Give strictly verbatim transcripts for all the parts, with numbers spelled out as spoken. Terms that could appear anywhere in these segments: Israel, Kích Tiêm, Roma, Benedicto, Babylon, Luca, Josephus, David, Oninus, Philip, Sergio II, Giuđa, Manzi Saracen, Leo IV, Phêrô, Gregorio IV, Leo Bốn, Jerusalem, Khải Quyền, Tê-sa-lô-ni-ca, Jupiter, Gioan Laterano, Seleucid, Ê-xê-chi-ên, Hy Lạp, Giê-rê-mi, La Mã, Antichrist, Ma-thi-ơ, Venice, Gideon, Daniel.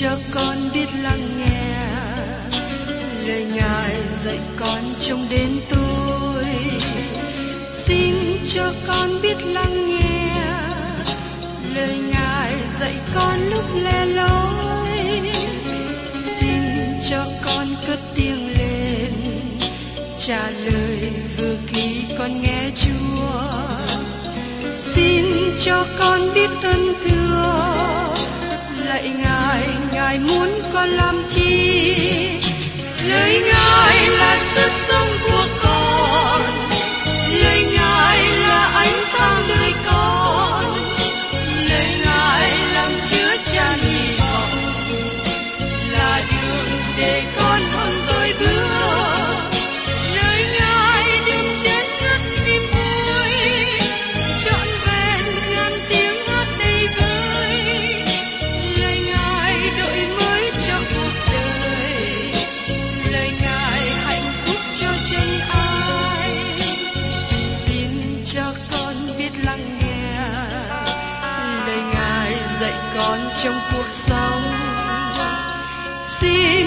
cho con biết lắng nghe lời Ngài dạy con trong đến tôi. Xin cho con biết lắng nghe lời Ngài dạy con lúc lẻ loi. Xin cho con cất tiếng lên trả lời vừa khi con nghe Chúa. Xin cho con biết ơn thưa lạy Ngài, Ngài muốn con làm chi? Lời Ngài là sức sống của con, lời Ngài là ánh sáng nơi con, lời Ngài làm chứa chan hy vọng, là đường để con không rối bước. Lời Ngài đêm trên rất niềm vui, trọn vẹn ngàn tiếng hát đầy vơi. Lời Ngài đổi mới cho cuộc đời, lời Ngài hạnh phúc cho chân ai. Xin cho con biết lắng nghe lời Ngài dạy con trong cuộc sống. Xin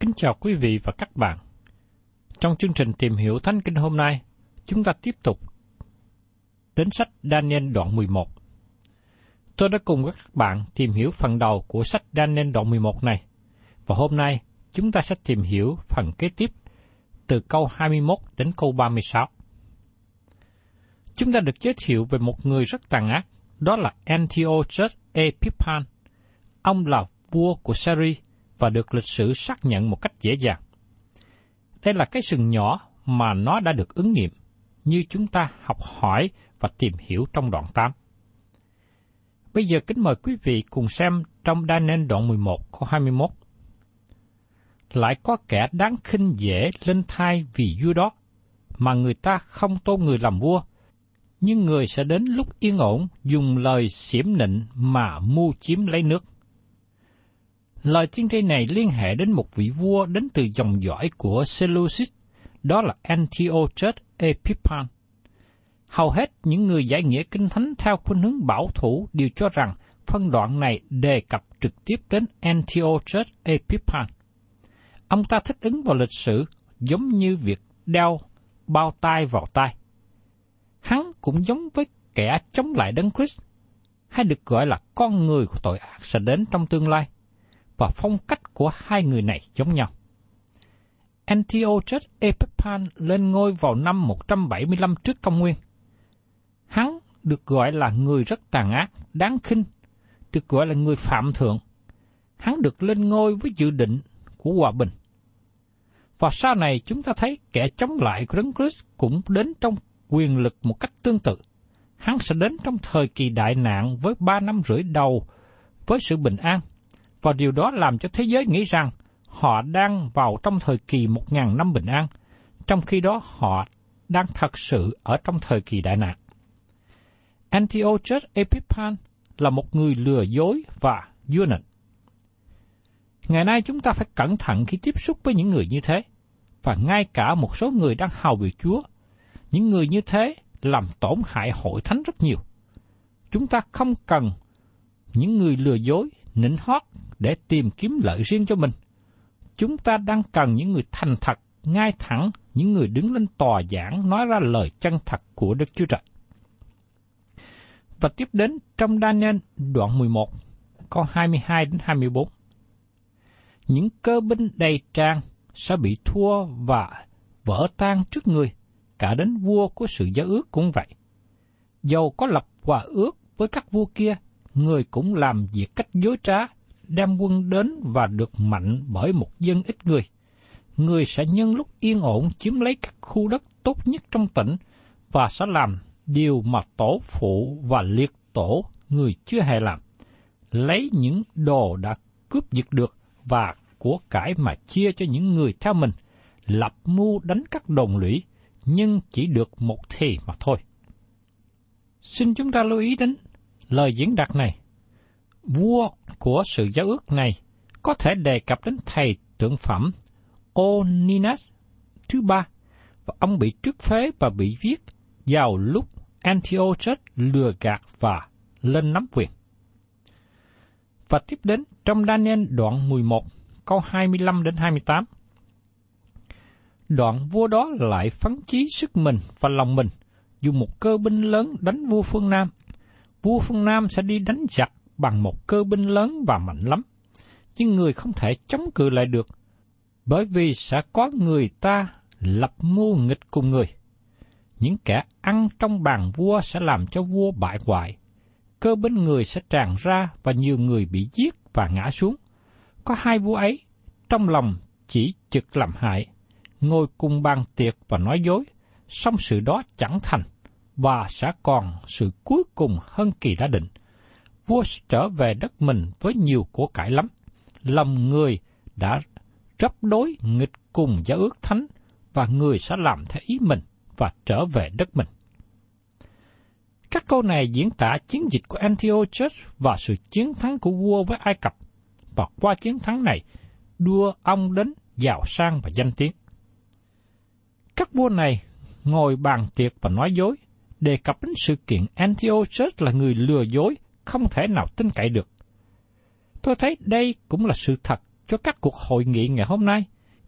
Kính chào quý vị và các bạn. Trong chương trình Tìm Hiểu Thánh Kinh hôm nay, chúng ta tiếp tục đến sách Daniel đoạn mười một. Tôi đã cùng các bạn tìm hiểu phần đầu của sách Daniel đoạn mười một này, và hôm nay chúng ta sẽ tìm hiểu phần kế tiếp từ câu hai mươi mốt đến câu ba mươi sáu. Chúng ta được giới thiệu về một người rất tàn ác, đó là Antiochus Epiphanes. Ông là vua của Syria và được lịch sử xác nhận một cách dễ dàng. Đây là cái sừng nhỏ mà nó đã được ứng nghiệm, như chúng ta học hỏi và tìm hiểu trong đoạn tám. Bây giờ kính mời quý vị cùng xem trong Daniel đoạn mười một câu hai mươi mốt. Lại có kẻ đáng khinh dễ lên thai vì vua đó, mà người ta không tôn người làm vua, nhưng người sẽ đến lúc yên ổn dùng lời xiểm nịnh mà mưu chiếm lấy nước. Lời tiên tri này liên hệ đến một vị vua đến từ dòng dõi của Seleucid, đó là Antiochus Epiphanes. Hầu hết những người giải nghĩa Kinh Thánh theo khuynh hướng bảo thủ đều cho rằng phân đoạn này đề cập trực tiếp đến Antiochus Epiphanes. Ông ta thích ứng vào lịch sử giống như việc đeo bao tay vào tay. Hắn cũng giống với kẻ chống lại Đấng Christ, hay được gọi là con người của tội ác sẽ đến trong tương lai, và phong cách của hai người này giống nhau. Antiochus Epiphanes lên ngôi vào năm một trăm bảy mươi lăm trước Công nguyên. Hắn được gọi là người rất tàn ác, đáng khinh, được gọi là người phạm thượng. Hắn được lên ngôi với dự định của hòa bình. Và sau này chúng ta thấy kẻ chống lại của Đấng Christ cũng đến trong quyền lực một cách tương tự. Hắn sẽ đến trong thời kỳ đại nạn với ba năm rưỡi đầu với sự bình an, và điều đó làm cho thế giới nghĩ rằng họ đang vào trong thời kỳ một ngàn năm bình an, trong khi đó họ đang thật sự ở trong thời kỳ đại nạn. Antiochus Epiphanes là một người lừa dối và vua nịnh. Ngày nay chúng ta phải cẩn thận khi tiếp xúc với những người như thế, và ngay cả một số người đang hầu việc Chúa, những người như thế làm tổn hại hội thánh rất nhiều. Chúng ta không cần những người lừa dối, nịnh hót để tìm kiếm lợi riêng cho mình. Chúng ta đang cần những người thành thật, ngay thẳng, những người đứng lên tòa giảng nói ra lời chân thật của Đức Chúa Trời. Và tiếp đến trong Daniel đoạn mười một, câu hai mươi hai đến hai mươi bốn. Những cơ binh đầy tràn sẽ bị thua và vỡ tan trước ngươi, cả đến vua của sự giao ước cũng vậy. Dầu có lập hòa ước với các vua kia, ngươi cũng làm việc cách dối trá, đem quân đến và được mạnh bởi một dân ít người. Ngươi sẽ nhân lúc yên ổn chiếm lấy các khu đất tốt nhất trong tỉnh, và sẽ làm điều mà tổ phụ và liệt tổ ngươi chưa hề làm, lấy những đồ đã cướp giật được và của cải mà chia cho những người theo mình, lập mưu đánh các đồn lũy, nhưng chỉ được một thì mà thôi. Xin chúng ta lưu ý đến lời diễn đạt này. Vua của sự giao ước này có thể đề cập đến thầy tượng phẩm Oninus thứ ba, và ông bị trước phế và bị giết vào lúc Antiochus lừa gạt và lên nắm quyền. Và tiếp đến trong Daniel đoạn mười một, câu hai mươi lăm đến hai mươi tám. Đoạn vua đó lại phấn chí sức mình và lòng mình, dùng một cơ binh lớn đánh vua phương Nam. Vua phương Nam sẽ đi đánh giặc bằng một cơ binh lớn và mạnh lắm, nhưng người không thể chống cự lại được, bởi vì sẽ có người ta lập mưu nghịch cùng người. Những kẻ ăn trong bàn vua sẽ làm cho vua bại hoại. Cơ binh người sẽ tràn ra và nhiều người bị giết và ngã xuống. Có hai vua ấy, trong lòng chỉ trực làm hại, ngồi cùng bàn tiệc và nói dối, song sự đó chẳng thành, và sẽ còn sự cuối cùng hơn kỳ đã định. Vua trở về đất mình với nhiều của cải lắm. Lòng người đã rấp đối nghịch cùng giao ước thánh, và người sẽ làm theo ý mình và trở về đất mình. Các câu này diễn tả chiến dịch của Antiochus và sự chiến thắng của vua với Ai Cập, và qua chiến thắng này đưa ông đến giàu sang và danh tiếng. Các vua này ngồi bàn tiệc và nói dối, đề cập đến sự kiện Antiochus là người lừa dối, không thể nào tin cậy được. Tôi thấy đây cũng là sự thật cho các cuộc hội nghị ngày hôm nay,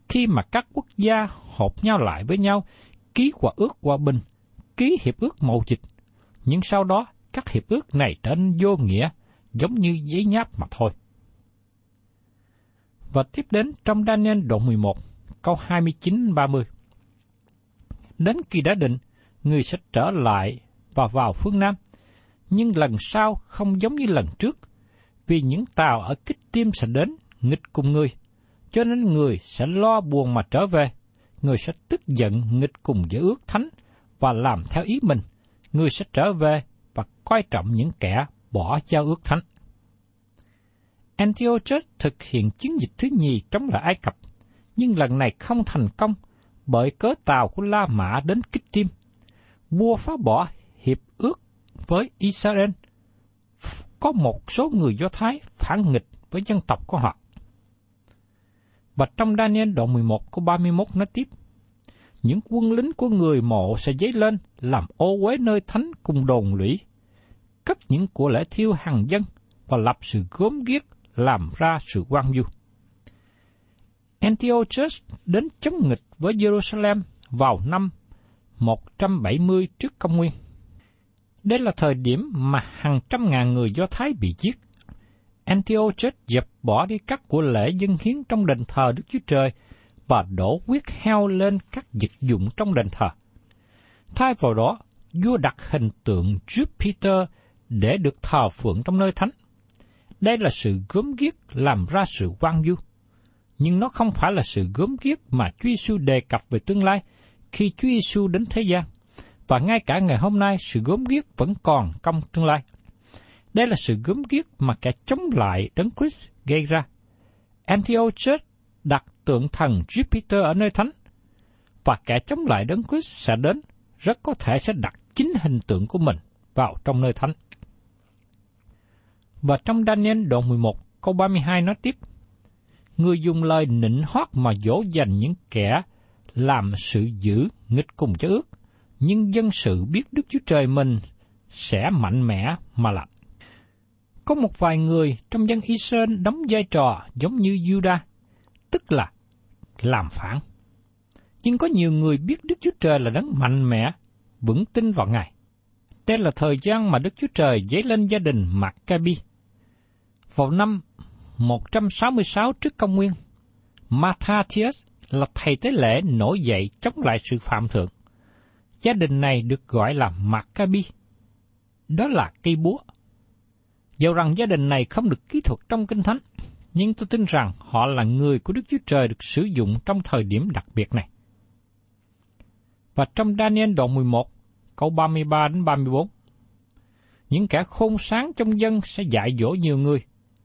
khi mà các quốc gia họp nhau lại với nhau, ký hòa ước hòa bình, ký hiệp ước mậu dịch, nhưng sau đó các hiệp ước này trở nên vô nghĩa, giống như giấy nháp mà thôi. Và tiếp đến trong Daniel đoạn mười một, câu hai mươi chín đến ba mươi. Đến kỳ đã định, người sẽ trở lại và vào phương Nam, nhưng lần sau không giống như lần trước, vì những tàu ở Kích Tiêm sẽ đến nghịch cùng người, cho nên người sẽ lo buồn mà trở về. Người sẽ tức giận nghịch cùng với ước thánh và làm theo ý mình. Người sẽ trở về và coi trọng những kẻ bỏ giao ước thánh. Antiochus thực hiện chiến dịch thứ nhì chống lại Ai Cập, nhưng lần này không thành công bởi cớ tàu của La Mã đến Kích Tiêm. Vua phá bỏ hiệp ước với Israel. Có một số người Do Thái phản nghịch với dân tộc của họ. Và trong Daniel đoạn mười một câu ba mươi mốt nói tiếp, những quân lính của người mộ sẽ dấy lên, làm ô uế nơi thánh cùng đồn lũy, cất những của lễ thiêu hàng dân và lập sự gớm ghiếc, làm ra sự oan du. Antiochus đến chống nghịch với Jerusalem vào năm một trăm bảy mươi trước công nguyên. Đây là thời điểm mà hàng trăm ngàn người Do Thái bị giết. Antiochus dẹp bỏ đi các của lễ dâng hiến trong đền thờ Đức Chúa Trời và đổ huyết heo lên các vật dụng trong đền thờ. Thay vào đó, vua đặt hình tượng Jupiter để được thờ phượng trong nơi thánh. Đây là sự gớm ghiếc làm ra sự oan du, nhưng nó không phải là sự gớm ghiếc mà Chúa Giêsu đề cập về tương lai khi Chúa Giêsu đến thế gian, và ngay cả ngày hôm nay sự gớm ghiếc vẫn còn trong tương lai. Đây là sự gớm ghiếc mà kẻ chống lại Đấng Christ gây ra. Antiochus đặt tượng thần Jupiter ở nơi thánh, và kẻ chống lại Đấng Christ sẽ đến, rất có thể sẽ đặt chính hình tượng của mình vào trong nơi thánh. Và trong Daniel đoạn mười một câu ba mươi hai nói tiếp, người dùng lời nịnh hót mà dỗ dành những kẻ làm sự dữ nghịch cùng với ước, nhưng dân sự biết Đức Chúa Trời mình sẽ mạnh mẽ mà làm. Có một vài người trong dân Israel đóng vai trò giống như Giuđa, tức là làm phản. Nhưng có nhiều người biết Đức Chúa Trời là đấng mạnh mẽ, vững tin vào Ngài. Đây là thời gian mà Đức Chúa Trời dấy lên gia đình Maccabi. Vào năm một trăm sáu mươi sáu trước công nguyên, Matthias là thầy tế lễ nổi dậy chống lại sự phạm thượng. Gia đình này được gọi là Maccabi. Đó là cây búa. Dẫu rằng gia đình này không được kỹ thuật trong Kinh Thánh, nhưng tôi tin rằng họ là người của Đức Chúa Trời được sử dụng trong thời điểm đặc biệt này. Và trong Daniel đoạn mười một, câu ba mươi ba đến ba mươi bốn, những kẻ khôn sáng trong dân sẽ dạy dỗ nhiều người,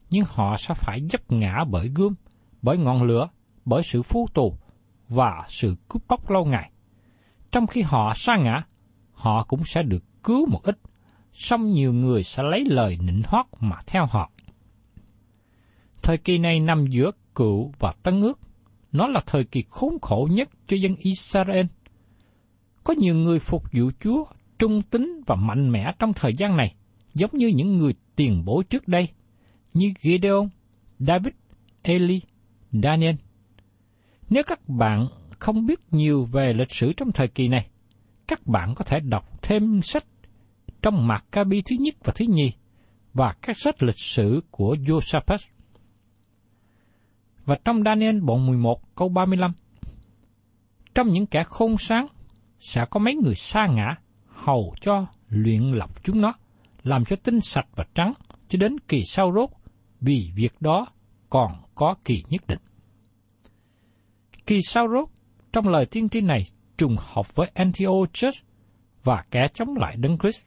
nhưng họ sẽ phải vấp ngã bởi gươm, bởi ngọn lửa, bởi sự phú tù và sự cướp bóc lâu ngày. Trong khi họ sa ngã, họ cũng sẽ được cứu một ít, song nhiều người sẽ lấy lời nịnh hót mà theo họ. Thời kỳ này nằm giữa Cựu và Tân Ước. Nó là thời kỳ khốn khổ nhất cho dân Israel. Có nhiều người phục vụ Chúa trung tín và mạnh mẽ trong thời gian này, giống như những người tiền bối trước đây, như Gideon, David, Eli, Daniel. Nếu các bạn không biết nhiều về lịch sử trong thời kỳ này, các bạn có thể đọc thêm sách trong Maccabi thứ nhất và thứ nhì và các sách lịch sử của Josephus. Và trong Daniel bộ mười một câu ba mươi lăm, trong những kẻ khôn sáng sẽ có mấy người sa ngã, hầu cho luyện lọc chúng nó, làm cho tinh sạch và trắng, cho đến kỳ sau rốt, vì việc đó còn có kỳ nhất định. Kỳ sau rốt trong lời tiên tri này trùng hợp với Antiochus và kẻ chống lại Đấng Christ.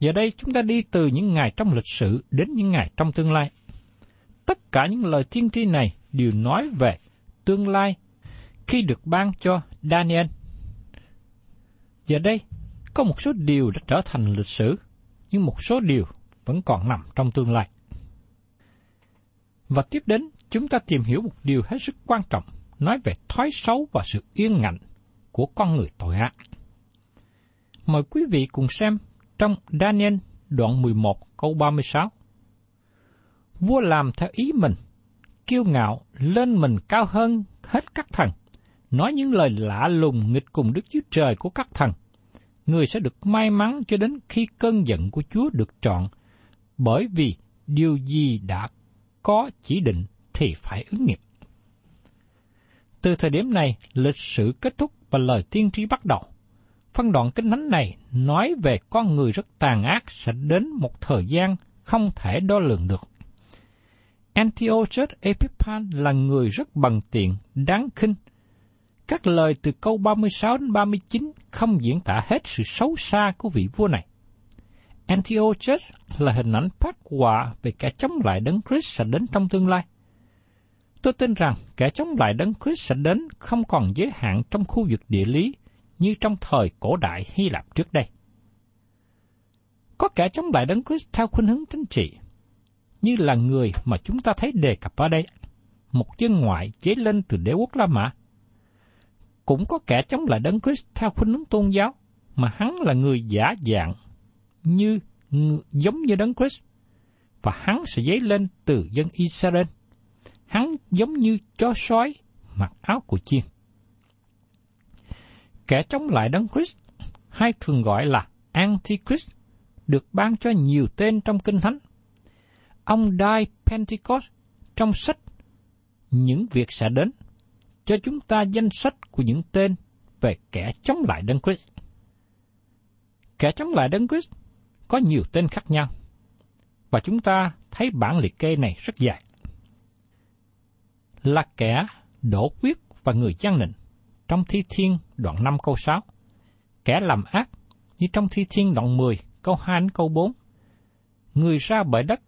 Giờ đây chúng ta đi từ những ngày trong lịch sử đến những ngày trong tương lai. Tất cả những lời tiên tri này đều nói về tương lai khi được ban cho Daniel. Giờ đây, có một số điều đã trở thành lịch sử, nhưng một số điều vẫn còn nằm trong tương lai. Và tiếp đến, chúng ta tìm hiểu một điều hết sức quan trọng, nói về thói xấu và sự yên lặng của con người tội ác. Mời quý vị cùng xem trong Daniel đoạn mười một câu ba mươi sáu. Vua làm theo ý mình, kiêu ngạo, lên mình cao hơn hết các thần, nói những lời lạ lùng nghịch cùng Đức Chúa Trời của các thần. Người sẽ được may mắn cho đến khi cơn giận của Chúa được trọn, bởi vì điều gì đã có chỉ định thì phải ứng nghiệm. Từ thời điểm này, lịch sử kết thúc và lời tiên tri bắt đầu. Phân đoạn Kinh Thánh này nói về con người rất tàn ác sẽ đến một thời gian không thể đo lường được. Antiochus Epiphanes là người rất bần tiện, đáng khinh. Các lời từ câu ba mươi sáu đến ba mươi chín không diễn tả hết sự xấu xa của vị vua này. Antiochus là hình ảnh phát họa về kẻ chống lại Đấng Christ sẽ đến trong tương lai. Tôi tin rằng kẻ chống lại Đấng Christ sẽ đến không còn giới hạn trong khu vực địa lý như trong thời cổ đại Hy Lạp trước đây. Có kẻ chống lại Đấng Christ theo khuynh hướng chính trị, như là người mà chúng ta thấy đề cập ở đây, một dân ngoại chế lên từ đế quốc La Mã. Cũng có kẻ chống lại Đấng Christ theo khuynh hướng tôn giáo, mà hắn là người giả dạng như giống như Đấng Christ, và hắn sẽ dấy lên từ dân Israel. Hắn giống như chó sói mặc áo của chiên. Kẻ chống lại Đấng Christ hay thường gọi là Antichrist được ban cho nhiều tên trong Kinh Thánh. Ông Đai Pentecost trong sách Những Việc Sẽ Đến cho chúng ta danh sách của những tên về kẻ chống lại Đấng Christ. Kẻ chống lại Đấng Christ có nhiều tên khác nhau, và chúng ta thấy bản liệt kê này rất dài. Là kẻ đổ quyết và người gian nịnh trong Thi Thiên đoạn năm câu sáu, kẻ làm ác như trong Thi Thiên đoạn mười câu hai đến câu bốn, người ra bởi đất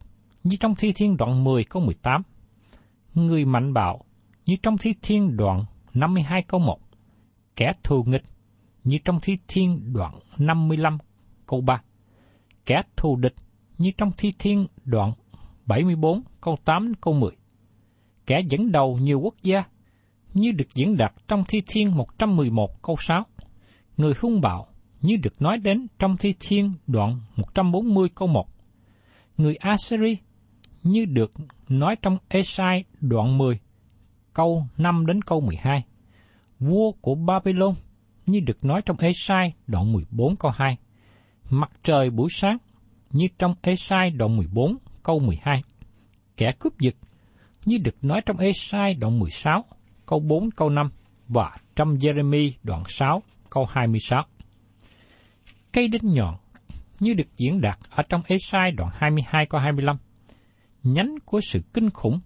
như trong Thi Thiên đoạn mười câu mười tám, người mạnh bạo như trong Thi Thiên đoạn năm mươi hai câu một, kẻ thù nghịch như trong Thi Thiên đoạn năm mươi lăm câu ba, kẻ thù địch như trong Thi Thiên đoạn bảy mươi bốn câu tám câu mười, kẻ dẫn đầu nhiều quốc gia như được diễn đạt trong Thi Thiên một trăm mười một câu sáu, người hung bạo như được nói đến trong Thi Thiên đoạn một trăm bốn mươi câu một, người Assyria như được nói trong Esai đoạn mười câu năm đến câu mười hai, vua của Babylon như được nói trong Esai đoạn mười bốn câu hai, mặt trời buổi sáng như trong Esai đoạn mười bốn câu mười hai, kẻ cướp giật như được nói trong Esai đoạn mười sáu câu bốn câu năm và trong Giê-rê-mi đoạn sáu câu hai mươi sáu. Cây đinh nhọn như được diễn đạt ở trong Esai đoạn hai mươi hai câu hai mươi lăm, nhánh của sự kinh khủng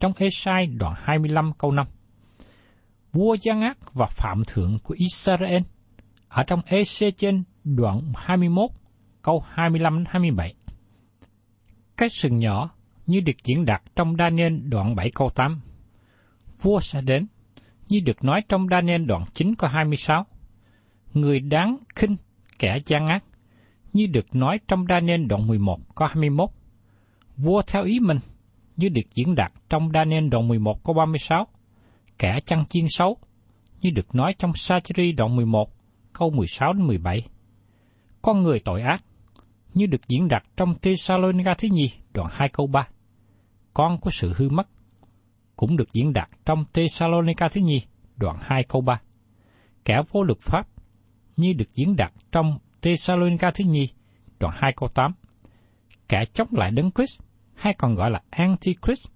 trong Esai đoạn hai mươi lăm câu năm, vua gian ác và phạm thượng của Israel ở trong Ê-xê-chi-ên đoạn hai mươi mốt câu hai mươi lăm đến hai mươi bảy. Cái sừng nhỏ như được diễn đạt trong Daniel đoạn bảy câu tám, vua sẽ đến như được nói trong Daniel đoạn chín câu hai mươi sáu, người đáng khinh kẻ gian ác như được nói trong Daniel đoạn mười một câu hai mươi mốt, vua theo ý mình như được diễn đạt trong Daniel đoạn mười một câu ba mươi sáu, kẻ chăn chiên xấu như được nói trong Xa-cha-ri đoạn mười một câu mười sáu đến mười bảy, con người tội ác như được diễn đạt trong Tê-sa-lô-ni-ca thứ nhì đoạn hai câu ba, con của sự hư mất cũng được diễn đạt trong Tê-sa-lô-ni-ca thứ nhì đoạn hai câu ba, kẻ vô luật pháp như được diễn đạt trong Tê-sa-lô-ni-ca thứ nhì đoạn hai câu tám, kẻ chống lại đấng Christ hay còn gọi là Antichrist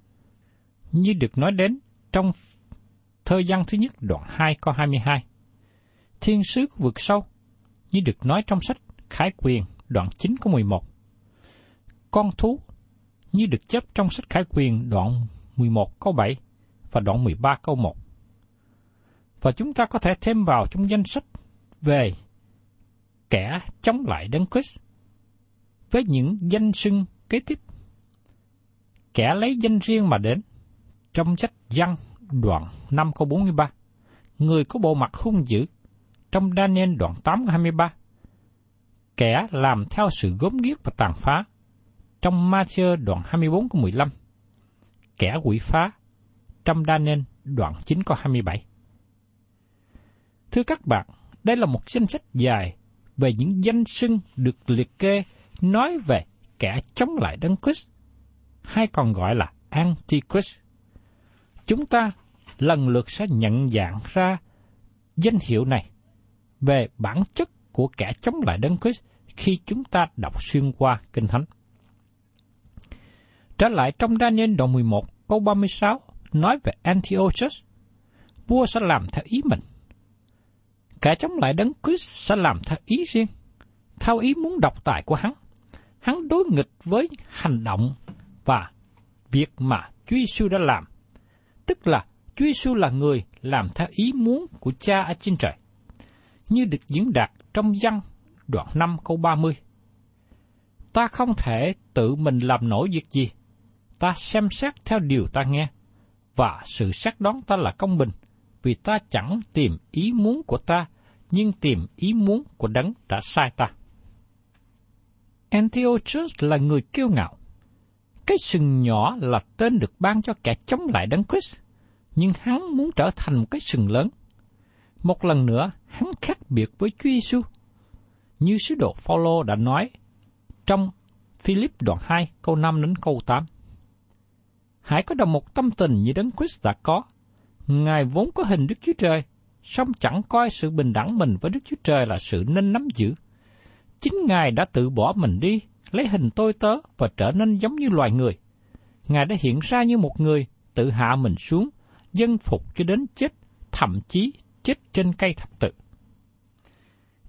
như được nói đến trong thơ Giăng thứ nhất đoạn hai câu hai mươi hai, thiên sứ của vực sâu như được nói trong sách Khải Quyền đoạn chín câu mười một, con thú như được chép trong sách Khải Quyền đoạn mười một câu bảy và đoạn mười ba câu một. Và chúng ta có thể thêm vào trong danh sách về kẻ chống lại đấng Christ với những danh xưng kế tiếp: kẻ lấy danh riêng mà đến trong sách Giăng đoạn năm câu bốn mươi ba, người có bộ mặt hung dữ trong Daniel đoạn tám câu hai mươi ba, kẻ làm theo sự gớm ghiếc và tàn phá trong Ma-thi-ơ đoạn hai mươi bốn câu mười lăm, kẻ quỷ phá trong Daniel đoạn chín câu hai mươi bảy. Thưa các bạn, đây là một danh sách dài về những danh xưng được liệt kê nói về kẻ chống lại đấng Christ hay còn gọi là Antichrist. Chúng ta lần lượt sẽ nhận dạng ra danh hiệu này về bản chất của kẻ chống lại đấng Christ khi chúng ta đọc xuyên qua Kinh Thánh. Trở lại trong Daniel đoạn mười một câu ba mươi sáu nói về Antiochus, vua sẽ làm theo ý mình. Kẻ chống lại đấng Christ sẽ làm theo ý riêng, theo ý muốn độc tài của hắn. Hắn đối nghịch với hành động và việc mà Chúa Giêsu đã làm, tức là Chúa Giêsu là người làm theo ý muốn của Cha ở trên trời, như được diễn đạt trong Giăng đoạn năm câu ba mươi. Ta không thể tự mình làm nổi việc gì, ta xem xét theo điều ta nghe, và sự xét đoán ta là công bình, vì ta chẳng tìm ý muốn của ta, nhưng tìm ý muốn của đấng đã sai ta. Antiochus là người kiêu ngạo. Cái sừng nhỏ là tên được ban cho kẻ chống lại đấng Christ, nhưng hắn muốn trở thành một cái sừng lớn. Một lần nữa, hắn khác biệt với Chúa Giêsu. Như sứ đồ Phaolô đã nói trong Philip đoạn hai câu năm đến câu tám. Hãy có đồng một tâm tình như đấng Christ đã có. Ngài vốn có hình Đức Chúa Trời, song chẳng coi sự bình đẳng mình với Đức Chúa Trời là sự nên nắm giữ. Chính Ngài đã tự bỏ mình đi, lấy hình tôi tớ và trở nên giống như loài người. Ngài đã hiện ra như một người, tự hạ mình xuống, dân phục cho đến chết, thậm chí chết trên cây thập tự.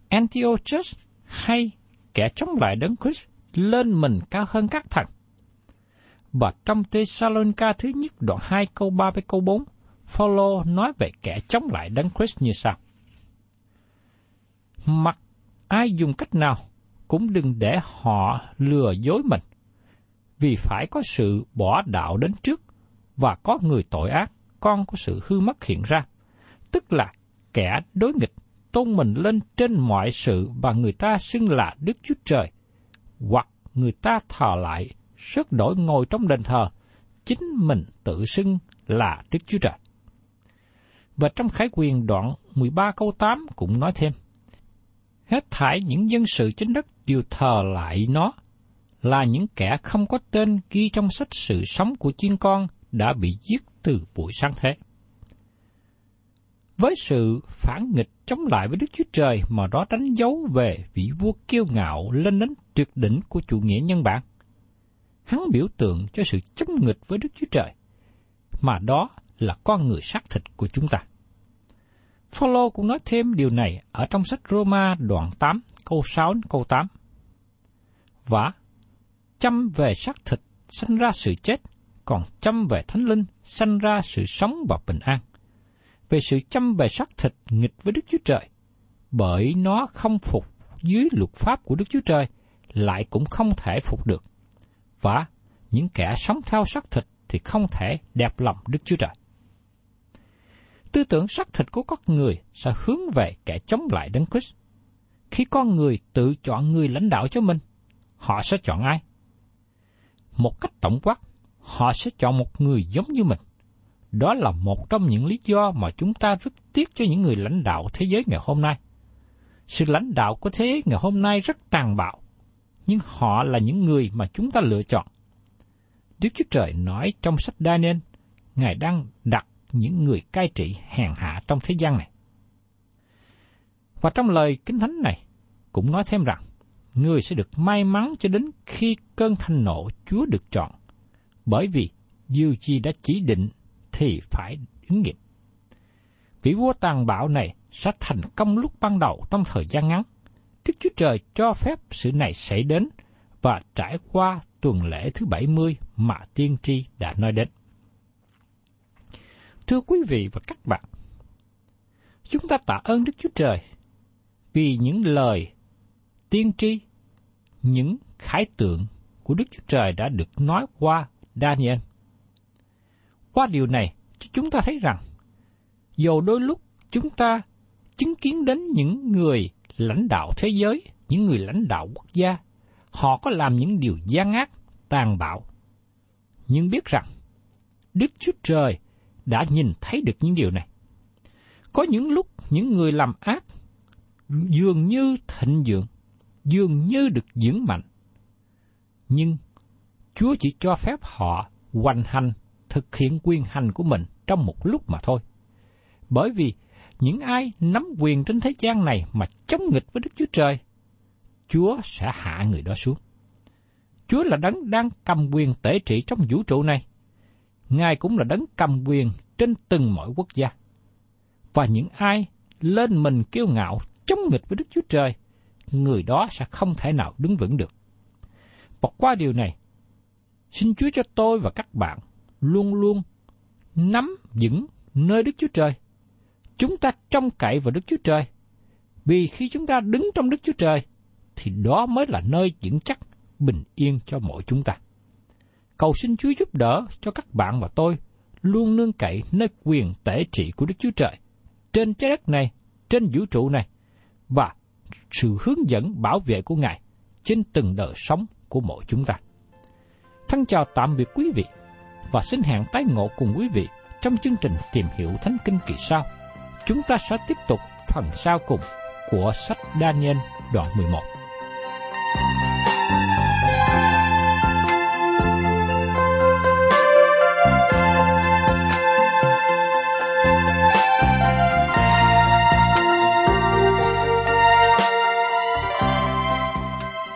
Antiochus hay kẻ chống lại đấng Christ lên mình cao hơn các thần. Và trong Tê-sa-lô-ni-ca thứ nhất đoạn hai câu ba với câu bốn, Phaolô nói về kẻ chống lại đấng Christ như sau: Mặc ai dùng cách nào cũng đừng để họ lừa dối mình, vì phải có sự bỏ đạo đến trước và có người tội ác, con của sự hư mất hiện ra, tức là kẻ đối nghịch tôn mình lên trên mọi sự và người ta xưng là Đức Chúa Trời, hoặc người ta thờ lại sớt đổi ngồi trong đền thờ, chính mình tự xưng là Đức Chúa Trời. Và trong Khải Quyền đoạn mười ba câu tám cũng nói thêm: Hết thảy những dân sự trên đất đều thờ lại nó, là những kẻ không có tên ghi trong sách sự sống của chiên con đã bị giết từ buổi sáng thế. Với sự phản nghịch chống lại với Đức Chúa Trời mà đó đánh dấu về vị vua kiêu ngạo lên đến tuyệt đỉnh của chủ nghĩa nhân bản. Hắn biểu tượng cho sự chống nghịch với Đức Chúa Trời, mà đó là con người xác thịt của chúng ta. Phao-lô cũng nói thêm điều này ở trong sách Roma đoạn tám, câu sáu đến câu tám. Và chăm về xác thịt sanh ra sự chết, còn chăm về thánh linh sanh ra sự sống và bình an. Về sự chăm về xác thịt nghịch với Đức Chúa Trời, bởi nó không phục dưới luật pháp của Đức Chúa Trời, lại cũng không thể phục được. Và những kẻ sống theo xác thịt thì không thể đẹp lòng Đức Chúa Trời. Tư tưởng xác thịt của các người sẽ hướng về kẻ chống lại Đấng Christ. Khi con người tự chọn người lãnh đạo cho mình, họ sẽ chọn ai? Một cách tổng quát, họ sẽ chọn một người giống như mình. Đó là một trong những lý do mà chúng ta rất tiếc cho những người lãnh đạo thế giới ngày hôm nay. Sự lãnh đạo của thế giới ngày hôm nay rất tàn bạo, nhưng họ là những người mà chúng ta lựa chọn. Đức Chúa Trời nói trong sách Daniel, Ngài đang đặt những người cai trị hèn hạ trong thế gian này. Và trong lời Kinh Thánh này cũng nói thêm rằng, người sẽ được may mắn cho đến khi cơn thịnh nộ Chúa được chọn, bởi vì điều chi đã chỉ định thì phải ứng nghiệm. Vị vua tàn bạo này sẽ thành công lúc ban đầu trong thời gian ngắn. Đức Chúa Trời cho phép sự này xảy đến và trải qua tuần lễ thứ bảy mươi mà tiên tri đã nói đến. Thưa quý vị và các bạn, chúng ta tạ ơn Đức Chúa Trời vì những lời tiên tri, những khải tượng của Đức Chúa Trời đã được nói qua Daniel. Qua điều này, chúng ta thấy rằng, dù đôi lúc chúng ta chứng kiến đến những người lãnh đạo thế giới, những người lãnh đạo quốc gia, họ có làm những điều gian ác, tàn bạo. Nhưng biết rằng, Đức Chúa Trời đã nhìn thấy được những điều này. Có những lúc những người làm ác dường như thịnh vượng, dường như được dưỡng mạnh. Nhưng Chúa chỉ cho phép họ hoành hành, thực hiện quyền hành của mình trong một lúc mà thôi. Bởi vì những ai nắm quyền trên thế gian này mà chống nghịch với Đức Chúa Trời, Chúa sẽ hạ người đó xuống. Chúa là đấng đang cầm quyền tể trị trong vũ trụ này. Ngài cũng là đấng cầm quyền trên từng mọi quốc gia. Và những ai lên mình kiêu ngạo chống nghịch với Đức Chúa Trời, người đó sẽ không thể nào đứng vững được. Và qua điều này, xin Chúa cho tôi và các bạn luôn luôn nắm vững nơi Đức Chúa Trời. Chúng ta trông cậy vào Đức Chúa Trời, vì khi chúng ta đứng trong Đức Chúa Trời, thì đó mới là nơi vững chắc, bình yên cho mỗi chúng ta. Cầu xin Chúa giúp đỡ cho các bạn và tôi luôn nương cậy nơi quyền tể trị của Đức Chúa Trời, trên trái đất này, trên vũ trụ này, và sự hướng dẫn bảo vệ của Ngài trên từng đời sống của mỗi chúng ta. Thân chào tạm biệt quý vị, và xin hẹn tái ngộ cùng quý vị trong chương trình Tìm Hiểu Thánh Kinh kỳ sau. Chúng ta sẽ tiếp tục phần sau cùng của sách Daniel đoạn mười một.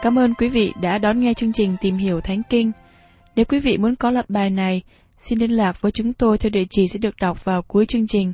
Cảm ơn quý vị đã đón nghe chương trình Tìm Hiểu Thánh Kinh. Nếu quý vị muốn có loạt bài này, xin liên lạc với chúng tôi theo địa chỉ sẽ được đọc vào cuối chương trình.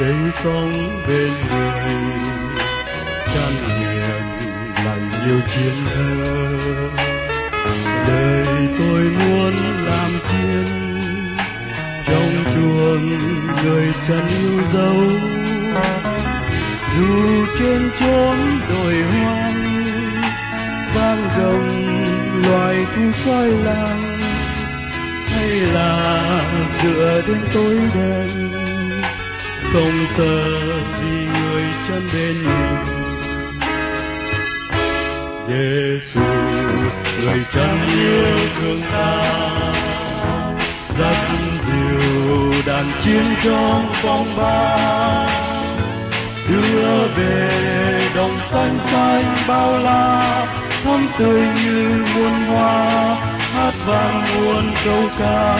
để sống bên người, căn nguyện lành nhiều chiến thơ. Đời tôi muốn làm chiên trong chuồng người chân yêu dấu, dù trên chốn đồi hoang vang rồng loài thu soi làng, hay là dựa đến tối đen không sợ vì người chân bên mình. Giê-xu người chân yêu thương ta, dắt dìu đàn chiến trong phong ba, đưa về đồng xanh xanh bao la, thắm tươi như muôn hoa, hát vang muôn câu ca,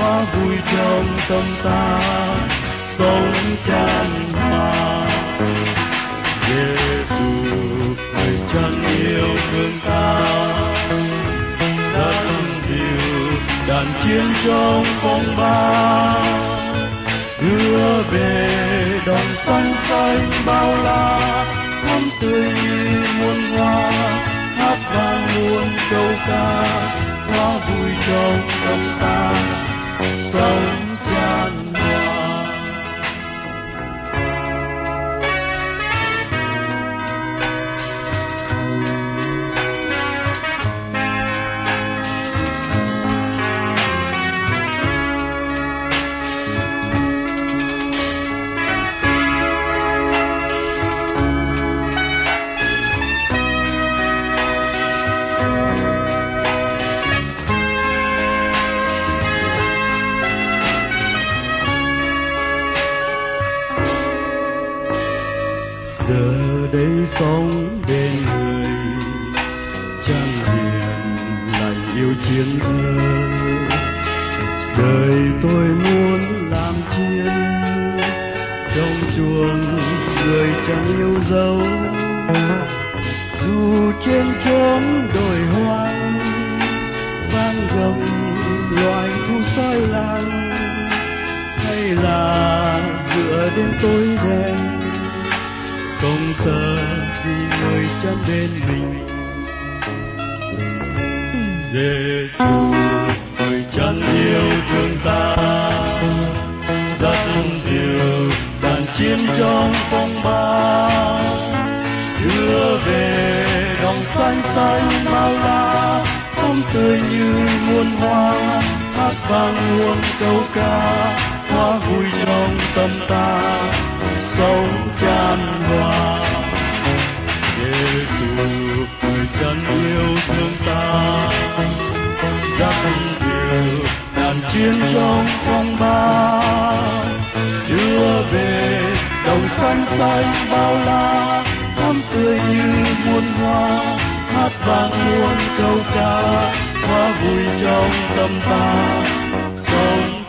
hoa vui trong tâm ta sống tràn hoa. Giê-xu người chân yêu thương ta, dắt dìu đàn chiến trong phong ba, đưa về đồng xanh xanh bao la, thắm tươi như muôn hoa, hát vang muôn câu ca, hoa vui trong tâm ta sống tràn hoa. Đây sống bên người, trang hiền lành yêu chiến thơ. Đời tôi muốn làm chiên trong chuồng người chẳng yêu dấu, dù trên chốn đồi hoang vang gầm loài thu soi làng, hay là dựa đến tối đen không sợ vì người chắn bên mình. Giê-xu người chắn yêu thương ta, dắt dìu đàn chiến trong phong ba, đưa về đồng xanh xanh bao la, thắm tươi như muôn hoa, hát vang muôn câu ca, hoa vui trong tâm ta sống tràn hoa. Giê-xu người chân yêu thương ta, dắt dìu đàn chiến trong phong ba, đưa về đồng xanh xanh bao la, thắm tươi như muôn hoa, hát vang muôn câu ca, hoa vui trong tâm ta sống